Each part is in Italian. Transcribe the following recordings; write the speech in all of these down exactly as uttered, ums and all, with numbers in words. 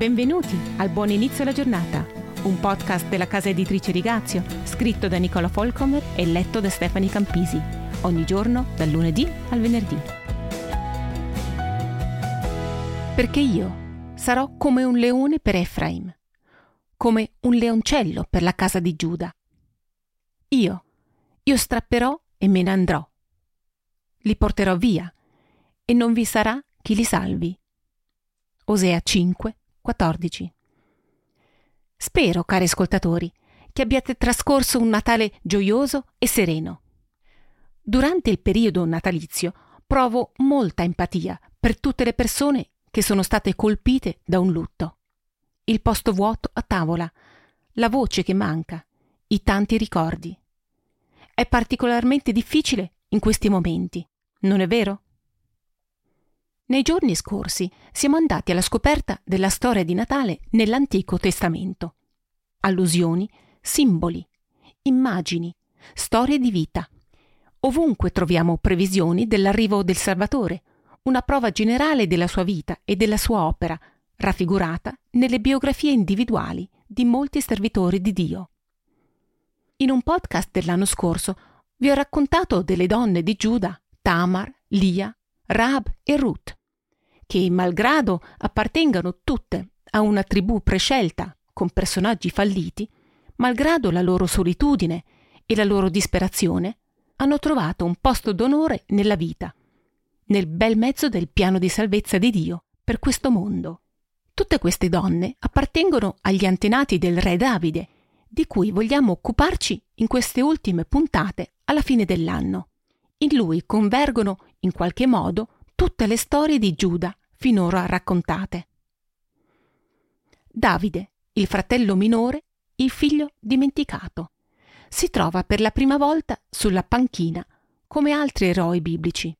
Benvenuti al Buon Inizio della Giornata, un podcast della casa editrice Rigatio, scritto da Nicola Folcomer e letto da Stefani Campisi, ogni giorno dal lunedì al venerdì. Perché io sarò come un leone per Efraim, come un leoncello per la casa di Giuda. Io, io strapperò e me ne andrò. Li porterò via e non vi sarà chi li salvi. Osea cinque, quattordici. Spero, cari ascoltatori, che abbiate trascorso un Natale gioioso e sereno. Durante il periodo natalizio provo molta empatia per tutte le persone che sono state colpite da un lutto. Il posto vuoto a tavola, la voce che manca, i tanti ricordi. È particolarmente difficile in questi momenti, non è vero? Nei giorni scorsi siamo andati alla scoperta della storia di Natale nell'Antico Testamento. Allusioni, simboli, immagini, storie di vita. Ovunque troviamo previsioni dell'arrivo del Salvatore, una prova generale della sua vita e della sua opera, raffigurata nelle biografie individuali di molti servitori di Dio. In un podcast dell'anno scorso vi ho raccontato delle donne di Giuda, Tamar, Lia, Rahab e Ruth, che malgrado appartengano tutte a una tribù prescelta con personaggi falliti, malgrado la loro solitudine e la loro disperazione, hanno trovato un posto d'onore nella vita, nel bel mezzo del piano di salvezza di Dio per questo mondo. Tutte queste donne appartengono agli antenati del re Davide, di cui vogliamo occuparci in queste ultime puntate alla fine dell'anno. In lui convergono in qualche modo tutte le storie di Giuda finora raccontate. Davide, il fratello minore, il figlio dimenticato, si trova per la prima volta sulla panchina come altri eroi biblici.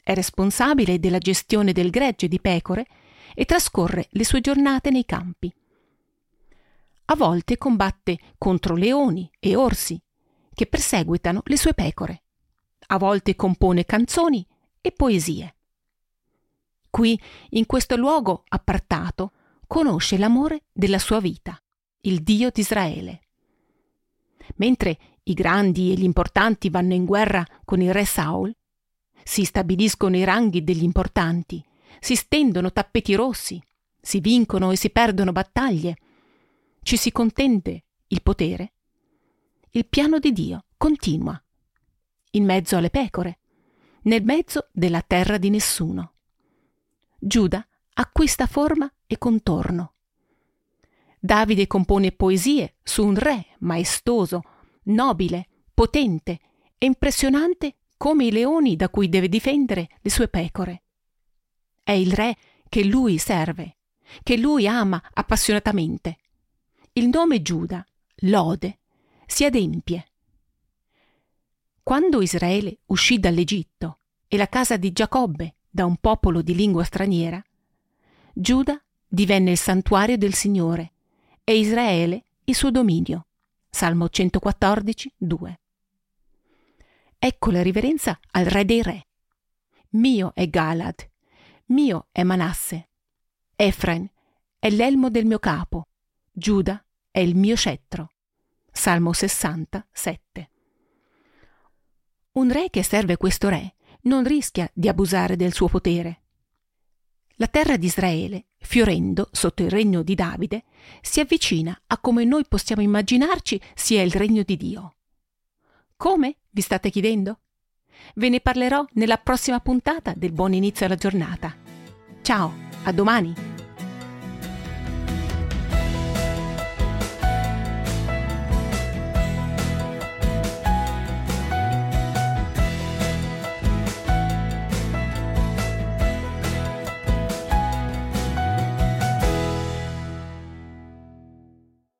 È responsabile della gestione del gregge di pecore e trascorre le sue giornate nei campi. A volte combatte contro leoni e orsi che perseguitano le sue pecore. A volte compone canzoni e poesie. Qui, in questo luogo appartato, conosce l'amore della sua vita, il Dio di Israele. Mentre i grandi e gli importanti vanno in guerra con il re Saul, si stabiliscono i ranghi degli importanti, si stendono tappeti rossi, si vincono e si perdono battaglie, ci si contende il potere. Il piano di Dio continua, in mezzo alle pecore, nel mezzo della terra di nessuno. Giuda acquista forma e contorno. Davide compone poesie su un re maestoso, nobile, potente e impressionante come i leoni da cui deve difendere le sue pecore. È il re che lui serve, che lui ama appassionatamente. Il nome Giuda, lode, si adempie. Quando Israele uscì dall'Egitto e la casa di Giacobbe da un popolo di lingua straniera, Giuda divenne il santuario del Signore e Israele il suo dominio. Salmo centoquattordici, due. Ecco la riverenza al re dei re. Mio è Galad, mio è Manasse, Efraim è l'elmo del mio capo, Giuda è il mio scettro. Salmo sessanta, sette. Un re che serve questo re non rischia di abusare del suo potere. La terra di Israele, fiorendo sotto il regno di Davide, si avvicina a come noi possiamo immaginarci sia il regno di Dio. Come? Vi state chiedendo? Ve ne parlerò nella prossima puntata del Buon Inizio alla Giornata. Ciao, a domani!